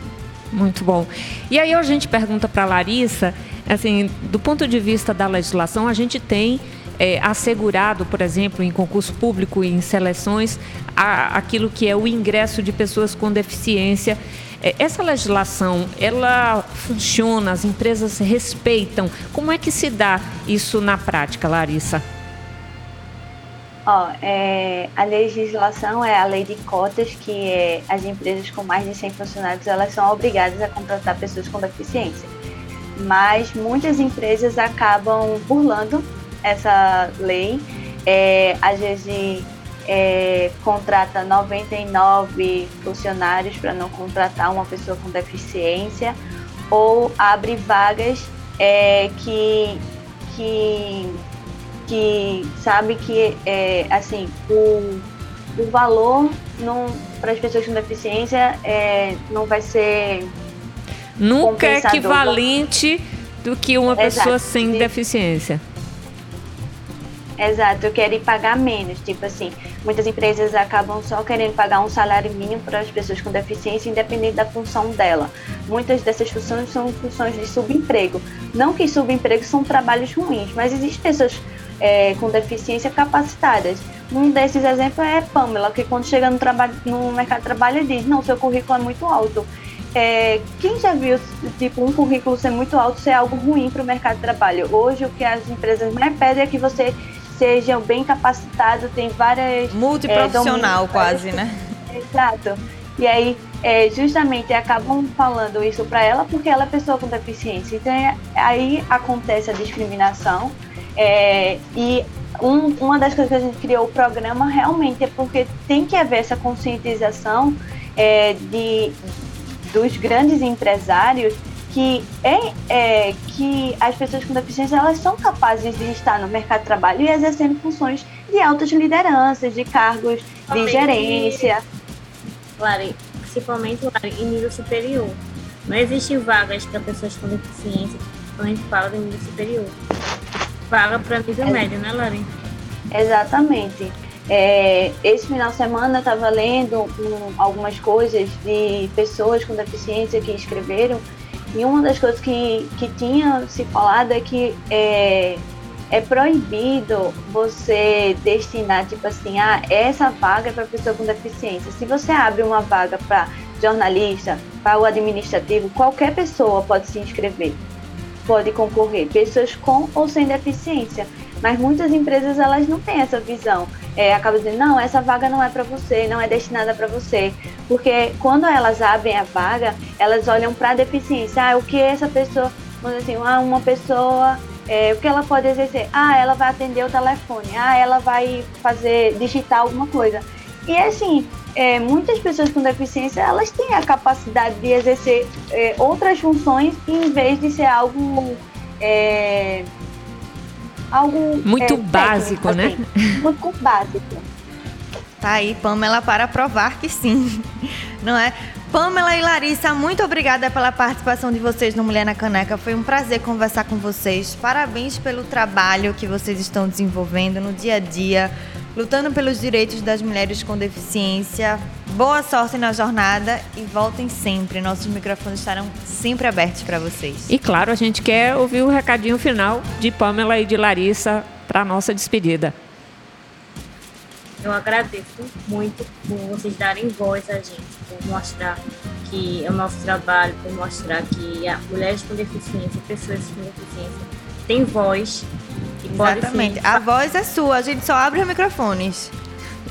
Muito bom. E aí, a gente pergunta para a Larissa, assim, do ponto de vista da legislação, a gente tem É, assegurado, por exemplo, em concurso público e em seleções, a, aquilo que é o ingresso de pessoas com deficiência. É, essa legislação, ela funciona, as empresas respeitam. Como é que se dá isso na prática, Larissa? Oh, é, a legislação é a lei de cotas, que é, as empresas com mais de cem funcionários, elas são obrigadas a contratar pessoas com deficiência. Mas muitas empresas acabam burlando essa lei, é, às vezes é, contrata noventa e nove funcionários para não contratar uma pessoa com deficiência, ou abre vagas é, que, que, que sabe que é, assim, o, o valor para as pessoas com deficiência é, não vai ser nunca equivalente do que uma pessoa sem deficiência. Exato, eu quero pagar menos, tipo assim, muitas empresas acabam só querendo pagar um salário mínimo para as pessoas com deficiência, independente da função dela. Muitas dessas funções são funções de subemprego, não que subemprego são trabalhos ruins, mas existem pessoas é, com deficiência capacitadas. Um desses exemplos é a Pâmela, que quando chega no, traba- no mercado de trabalho diz, não, seu currículo é muito alto. É, quem já viu tipo, um currículo ser muito alto ser algo ruim para o mercado de trabalho? Hoje o que as empresas mais pedem é que você seja bem capacitado, tem várias... Multiprofissional é, quase, né? Exato. E aí, é, justamente, acabam falando isso para ela porque ela é pessoa com deficiência. Então, é, aí acontece a discriminação é, e... Um, uma das coisas que a gente criou o programa realmente é porque tem que haver essa conscientização é, de, dos grandes empresários que, é, é, que as pessoas com deficiência elas são capazes de estar no mercado de trabalho e exercendo funções de altas lideranças, de cargos de gerência. Claro, principalmente claro, em nível superior. Não existem vagas para pessoas com deficiência quando a gente fala de nível superior. Vaga para nível médio, né, Lauren? Exatamente. É, esse final de semana eu estava lendo um, algumas coisas de pessoas com deficiência que escreveram, e uma das coisas que, que tinha se falado é que é, é proibido você destinar, tipo assim, ah, essa vaga é para pessoa com deficiência. Se você abre uma vaga para jornalista, para o administrativo, qualquer pessoa pode se inscrever. Pode concorrer, pessoas com ou sem deficiência, mas muitas empresas elas não têm essa visão, é, acabam dizendo, não, essa vaga não é para você, não é destinada para você, porque quando elas abrem a vaga, elas olham para a deficiência, ah, o que essa pessoa, vamos dizer assim, ah, uma pessoa, é, o que ela pode exercer, ah, ela vai atender o telefone, ah, ela vai fazer, digitar alguma coisa, e assim, é, muitas pessoas com deficiência, elas têm a capacidade de exercer é, outras funções em vez de ser algo... É, algo muito é, básico, técnico, né? Assim, muito básico. Tá aí, Pâmela, para provar que sim, não é? Pâmela e Larissa, muito obrigada pela participação de vocês no Mulher na Caneca. Foi um prazer conversar com vocês. Parabéns pelo trabalho que vocês estão desenvolvendo no dia a dia, lutando pelos direitos das mulheres com deficiência. Boa sorte na jornada e voltem sempre. Nossos microfones estarão sempre abertos para vocês. E claro, a gente quer ouvir o recadinho final de Pâmela e de Larissa para a nossa despedida. Eu agradeço muito por vocês darem voz a gente, por mostrar que é o nosso trabalho, por mostrar que mulheres com deficiência, pessoas com deficiência têm voz. Exatamente. A voz é sua, a gente só abre os microfones.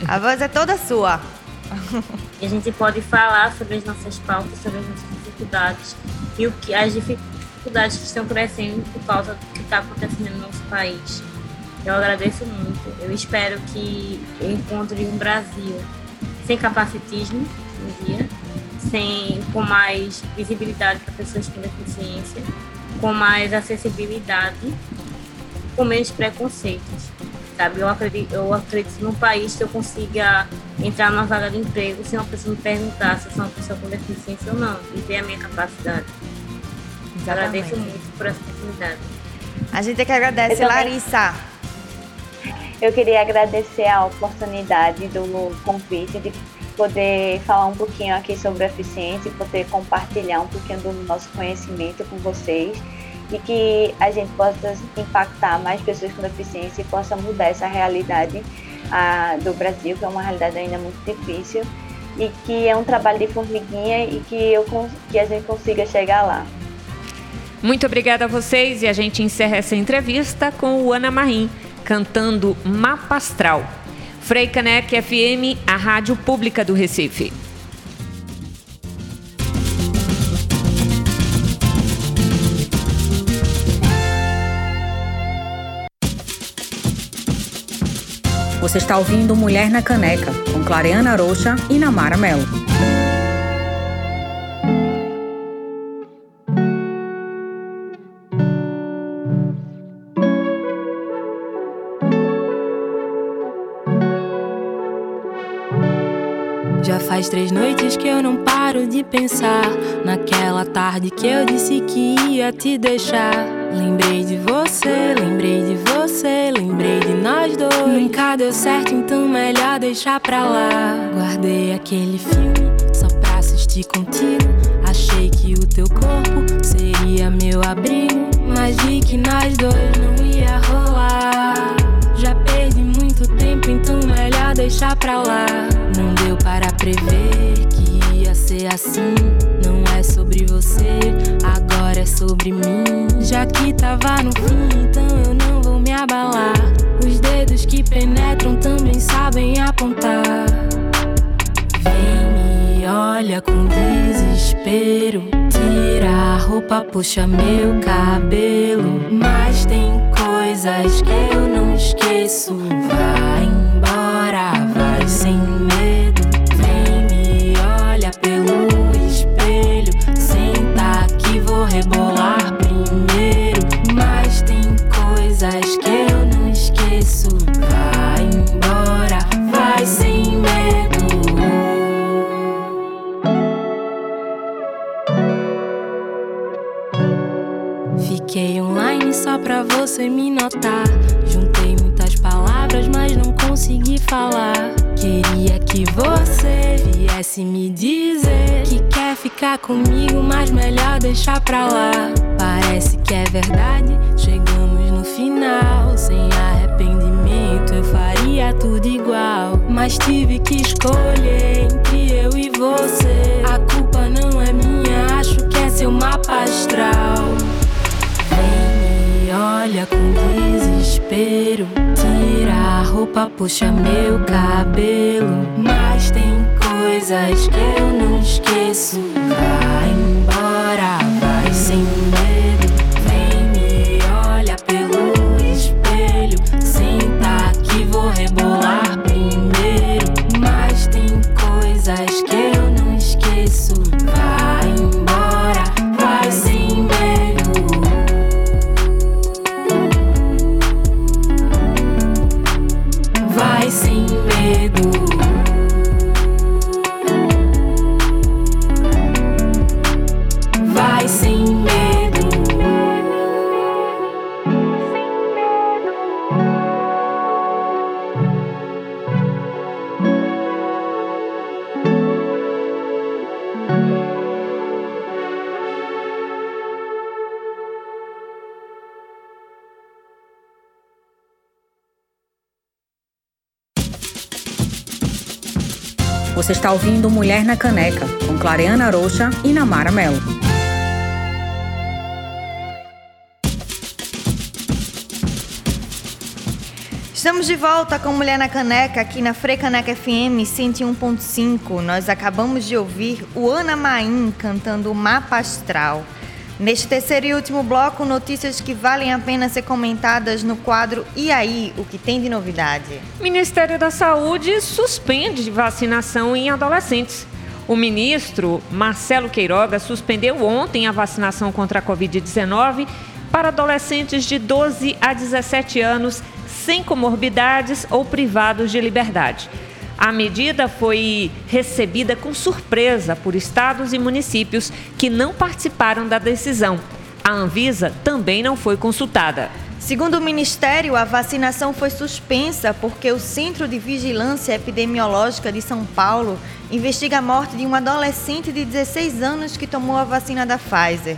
A voz é toda sua. E a gente pode falar sobre as nossas pautas, sobre as nossas dificuldades e o que, as dificuldades que estão crescendo por causa do que está acontecendo no nosso país. Eu agradeço muito. Eu espero que eu encontre um Brasil sem capacitismo um dia, sem, com mais visibilidade para pessoas com deficiência, com mais acessibilidade, com menos preconceitos, sabe? Eu acredito, eu acredito num país que eu consiga entrar numa vaga de emprego sem uma pessoa me perguntar se eu sou uma pessoa com deficiência ou não, e ver a minha capacidade. Exatamente. Agradeço muito por essa oportunidade. A gente é que agradece, eu Larissa. Eu queria agradecer a oportunidade do convite de poder falar um pouquinho aqui sobre a eficiência e poder compartilhar um pouquinho do nosso conhecimento com vocês. E que a gente possa impactar mais pessoas com deficiência e possa mudar essa realidade a, do Brasil, que é uma realidade ainda muito difícil, e que é um trabalho de formiguinha e que, eu, que a gente consiga chegar lá. Muito obrigada a vocês, e a gente encerra essa entrevista com o Ana Marim, cantando Mapa Astral. Frei Caneca F M, a rádio pública do Recife. Você está ouvindo Mulher na Caneca, com Clariana Rocha e Inamara Melo. Já faz três noites que eu não paro de pensar naquela tarde que eu disse que ia te deixar. Lembrei de você, lembrei de você, lembrei de nós nós dois. Nunca deu certo, então melhor deixar pra lá. Guardei aquele filme só pra assistir contigo. Achei que o teu corpo seria meu abrigo, mas vi que nós dois não ia rolar. Já perdi muito tempo, então melhor deixar pra lá. Não deu para prever que ia ser assim. Não é sobre você, agora é sobre mim. Já que tava no fim, então eu não vou me abalar. Os dedos que penetram também sabem apontar. Vem me olha com desespero, tira a roupa, puxa meu cabelo. Mas tem coisas que eu não esqueço. Vai embora, vai sem medo. Vem me olha pelo espelho, senta que vou rebolar primeiro. Mas tem coisas que eu não esqueço. Vai embora, vai sem medo. Fiquei online só pra você me notar. Juntei muitas palavras, mas não consegui falar. Queria que você viesse me dizer que quer ficar comigo, mas melhor deixar pra lá. Parece que é verdade, chegamos no final. Sem arrependimento eu faria tudo igual. Mas tive que escolher entre eu e você. A culpa não é minha, acho que é seu mapa astral. Vem me olha com desespero, tira a roupa, puxa meu cabelo. Mas tem coisas que eu não esqueço. Vai embora, vai sem medo. Vem me olha pelo espelho, senta que vou rebolar primeiro. Mas tem coisas que eu não esqueço. Vai embora, vai sem medo. Vai sem medo. Vai sem medo. Você está ouvindo Mulher na Caneca, com Clariana Rocha e Inamara Melo. Estamos de volta com Mulher na Caneca, aqui na Frei Caneca F M cento e um ponto cinco. Nós acabamos de ouvir o Ana Maim cantando Mapa Astral. Neste terceiro e último bloco, notícias que valem a pena ser comentadas no quadro E aí, o que tem de novidade? Ministério da Saúde suspende vacinação em adolescentes. O ministro Marcelo Queiroga suspendeu ontem a vacinação contra a covid dezenove para adolescentes de doze a dezessete anos sem comorbidades ou privados de liberdade. A medida foi recebida com surpresa por estados e municípios que não participaram da decisão. A Anvisa também não foi consultada. Segundo o Ministério, a vacinação foi suspensa porque o Centro de Vigilância Epidemiológica de São Paulo investiga a morte de uma adolescente de dezesseis anos que tomou a vacina da Pfizer.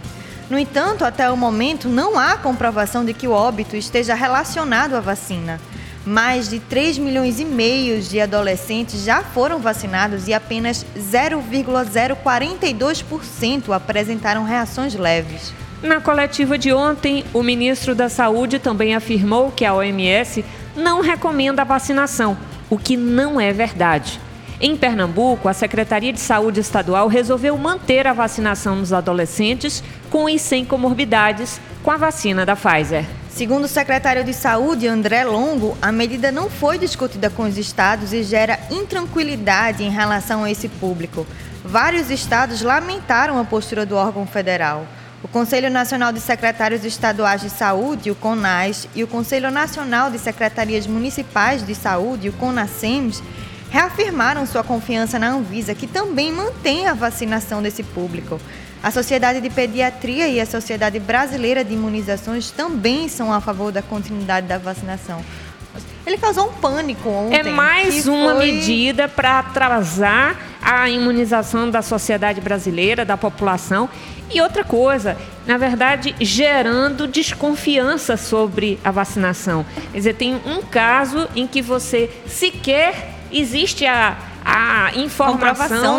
No entanto, até o momento, não há comprovação de que o óbito esteja relacionado à vacina. Mais de três milhões e meio de adolescentes já foram vacinados e apenas zero vírgula zero quarenta e dois por cento apresentaram reações leves. Na coletiva de ontem, o ministro da Saúde também afirmou que a O M S não recomenda a vacinação, o que não é verdade. Em Pernambuco, a Secretaria de Saúde Estadual resolveu manter a vacinação nos adolescentes com e sem comorbidades com a vacina da Pfizer. Segundo o secretário de Saúde, André Longo, a medida não foi discutida com os estados e gera intranquilidade em relação a esse público. Vários estados lamentaram a postura do órgão federal. O Conselho Nacional de Secretários Estaduais de Saúde, o CONAS, e o Conselho Nacional de Secretarias Municipais de Saúde, o CONASEMS, reafirmaram sua confiança na Anvisa, que também mantém a vacinação desse público. A Sociedade de Pediatria e a Sociedade Brasileira de Imunizações também são a favor da continuidade da vacinação. Ele causou um pânico ontem. É mais uma foi... medida para atrasar a imunização da sociedade brasileira, da população. E outra coisa, na verdade, gerando desconfiança sobre a vacinação. Quer dizer, tem um caso em que você sequer existe a... a informação,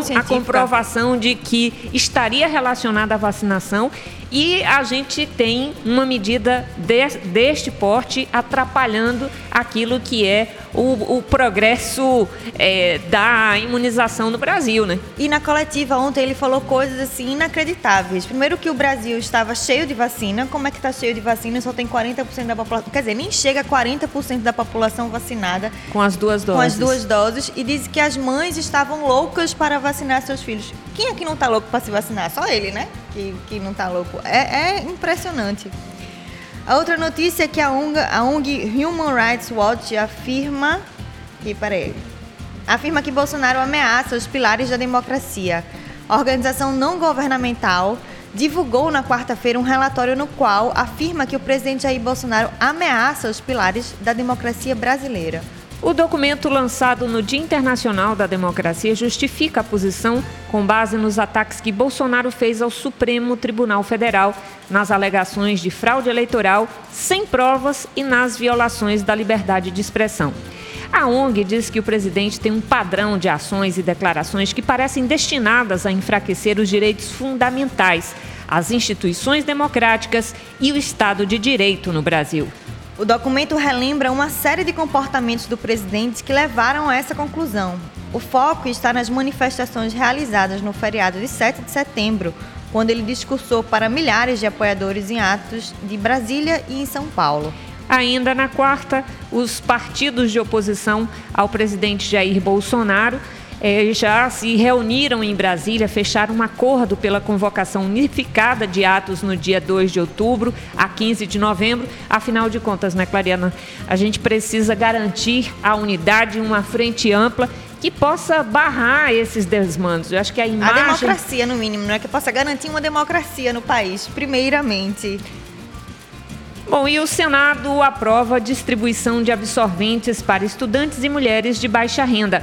comprovação a comprovação de que estaria relacionada à vacinação, e a gente tem uma medida de, deste porte atrapalhando aquilo que é o, o progresso é, da imunização no Brasil, né? E na coletiva ontem ele falou coisas assim inacreditáveis. Primeiro que o Brasil estava cheio de vacina. Como é que está cheio de vacina? Só tem quarenta por cento da população, quer dizer, nem chega a quarenta por cento da população vacinada. Com as duas doses. Com as duas doses. E diz que as mães estavam loucas para vacinar seus filhos. Quem é que não está louco para se vacinar? Só ele, né? Que, que não está louco. É, é impressionante. A outra notícia é que a ONG, a ONG Human Rights Watch afirma que, peraí, afirma que Bolsonaro ameaça os pilares da democracia. A organização não governamental divulgou na quarta-feira um relatório no qual afirma que o presidente Jair Bolsonaro ameaça os pilares da democracia brasileira. O documento lançado no Dia Internacional da Democracia justifica a posição com base nos ataques que Bolsonaro fez ao Supremo Tribunal Federal, nas alegações de fraude eleitoral, sem provas e nas violações da liberdade de expressão. A ONG diz que o presidente tem um padrão de ações e declarações que parecem destinadas a enfraquecer os direitos fundamentais, as instituições democráticas e o Estado de Direito no Brasil. O documento relembra uma série de comportamentos do presidente que levaram a essa conclusão. O foco está nas manifestações realizadas no feriado de sete de setembro, quando ele discursou para milhares de apoiadores em atos de Brasília e em São Paulo. Ainda na quarta, os partidos de oposição ao presidente Jair Bolsonaro eh, já se reuniram em Brasília, fecharam um acordo pela convocação unificada de atos no dia dois de outubro a quinze de novembro. Afinal de contas, né, Clariana? A gente precisa garantir a unidade, uma frente ampla que possa barrar esses desmandos. Eu acho que a imagem... A democracia, no mínimo, né? Que possa garantir uma democracia no país, primeiramente. Bom, e o Senado aprova a distribuição de absorventes para estudantes e mulheres de baixa renda.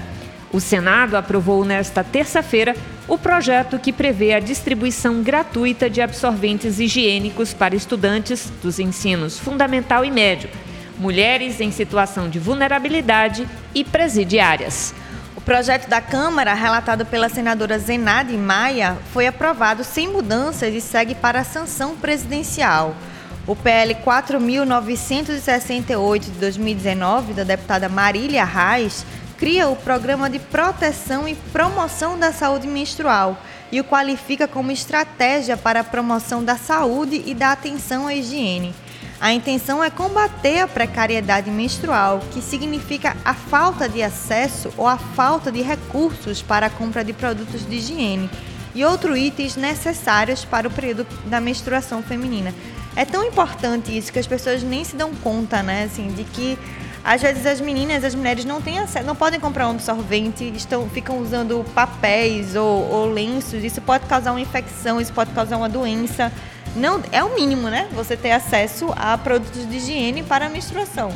O Senado aprovou nesta terça-feira o projeto que prevê a distribuição gratuita de absorventes higiênicos para estudantes dos ensinos fundamental e médio, mulheres em situação de vulnerabilidade e presidiárias. O projeto da Câmara, relatado pela senadora Zenade Maia, foi aprovado sem mudanças e segue para a sanção presidencial. O P L quatro mil novecentos e sessenta e oito de dois mil e dezenove, da deputada Marília Reis, cria o Programa de Proteção e Promoção da Saúde Menstrual e o qualifica como estratégia para a promoção da saúde e da atenção à higiene. A intenção é combater a precariedade menstrual, que significa a falta de acesso ou a falta de recursos para a compra de produtos de higiene e outros itens necessários para o período da menstruação feminina. É tão importante isso que as pessoas nem se dão conta, né, assim, de que às vezes as meninas, as mulheres não têm acesso, não podem comprar um absorvente, estão, ficam usando papéis ou, ou lenços. Isso pode causar uma infecção, isso pode causar uma doença. Não, é o mínimo, né? Você ter acesso a produtos de higiene para a menstruação.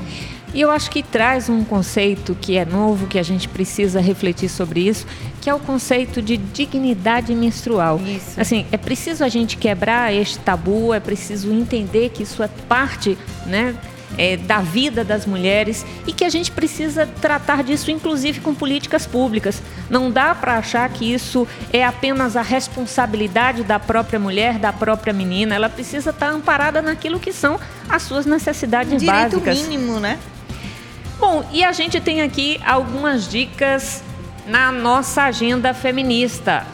E eu acho que traz um conceito que é novo, que a gente precisa refletir sobre isso, que é o conceito de dignidade menstrual. Isso. Assim, é preciso a gente quebrar este tabu, é preciso entender que isso é parte, né, é, da vida das mulheres e que a gente precisa tratar disso, inclusive, com políticas públicas. Não dá para achar que isso é apenas a responsabilidade da própria mulher, da própria menina. Ela precisa estar amparada naquilo que são as suas necessidades direito básicas. Direito mínimo, né? Bom, e a gente tem aqui algumas dicas na nossa agenda feminista.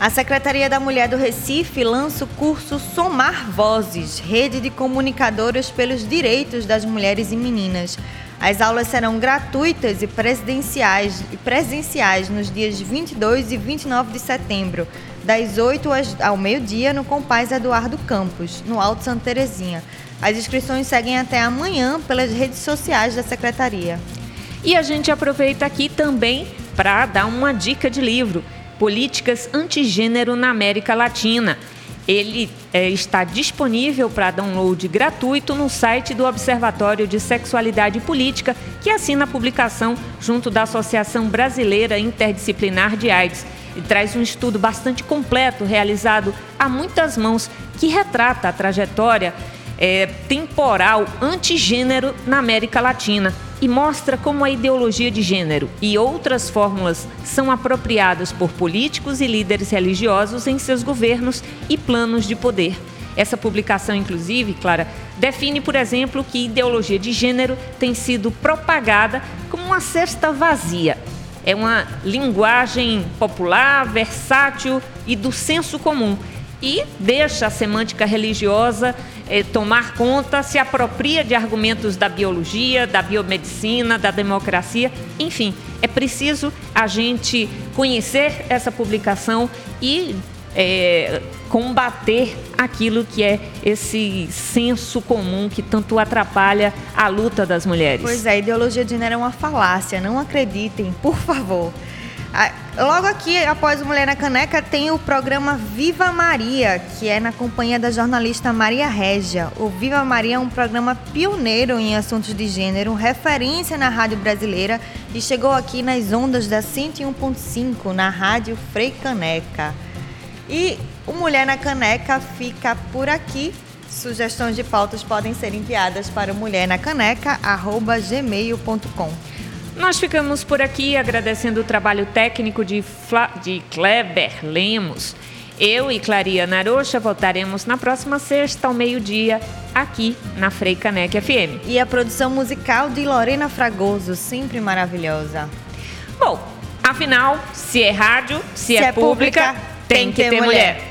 A Secretaria da Mulher do Recife lança o curso Somar Vozes, rede de comunicadoras pelos direitos das mulheres e meninas. As aulas serão gratuitas e presenciais, e presenciais nos dias vinte e dois e vinte e nove de setembro, das oito ao meio-dia, no Compaz Eduardo Campos, no Alto Santa Terezinha. As inscrições seguem até amanhã pelas redes sociais da Secretaria. E a gente aproveita aqui também para dar uma dica de livro, Políticas Antigênero na América Latina. Ele é, está disponível para download gratuito no site do Observatório de Sexualidade Política, que assina a publicação junto da Associação Brasileira Interdisciplinar de AIDS. E traz um estudo bastante completo, realizado a muitas mãos, que retrata a trajetória é, temporal antigênero na América Latina e mostra como a ideologia de gênero e outras fórmulas são apropriadas por políticos e líderes religiosos em seus governos e planos de poder. Essa publicação, inclusive, Clara, define, por exemplo, que ideologia de gênero tem sido propagada como uma cesta vazia. É uma linguagem popular, versátil e do senso comum. E deixa a semântica religiosa eh, tomar conta, se apropria de argumentos da biologia, da biomedicina, da democracia, enfim. É preciso a gente conhecer essa publicação e eh, combater aquilo que é esse senso comum que tanto atrapalha a luta das mulheres. Pois é, a ideologia de gênero é uma falácia, não acreditem, por favor. Logo aqui, após o Mulher na Caneca, tem o programa Viva Maria, que é na companhia da jornalista Maria Régia. O Viva Maria é um programa pioneiro em assuntos de gênero, referência na rádio brasileira, e chegou aqui nas ondas da cento e um ponto cinco, na rádio Frei Caneca. E o Mulher na Caneca fica por aqui. Sugestões de pautas podem ser enviadas para mulher na caneca arroba gmail ponto com. Nós ficamos por aqui agradecendo o trabalho técnico de, Fla... de Kleber Lemos. Eu e Clariana Rocha voltaremos na próxima sexta ao meio-dia aqui na Frei Caneca F M. E a produção musical de Lorena Fragoso, sempre maravilhosa. Bom, afinal, se é rádio, se, se é, é pública, pública tem, tem que ter, ter mulher. mulher.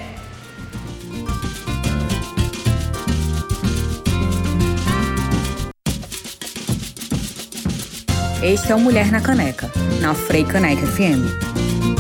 Este é o Mulher na Caneca, na Frei Caneca F M.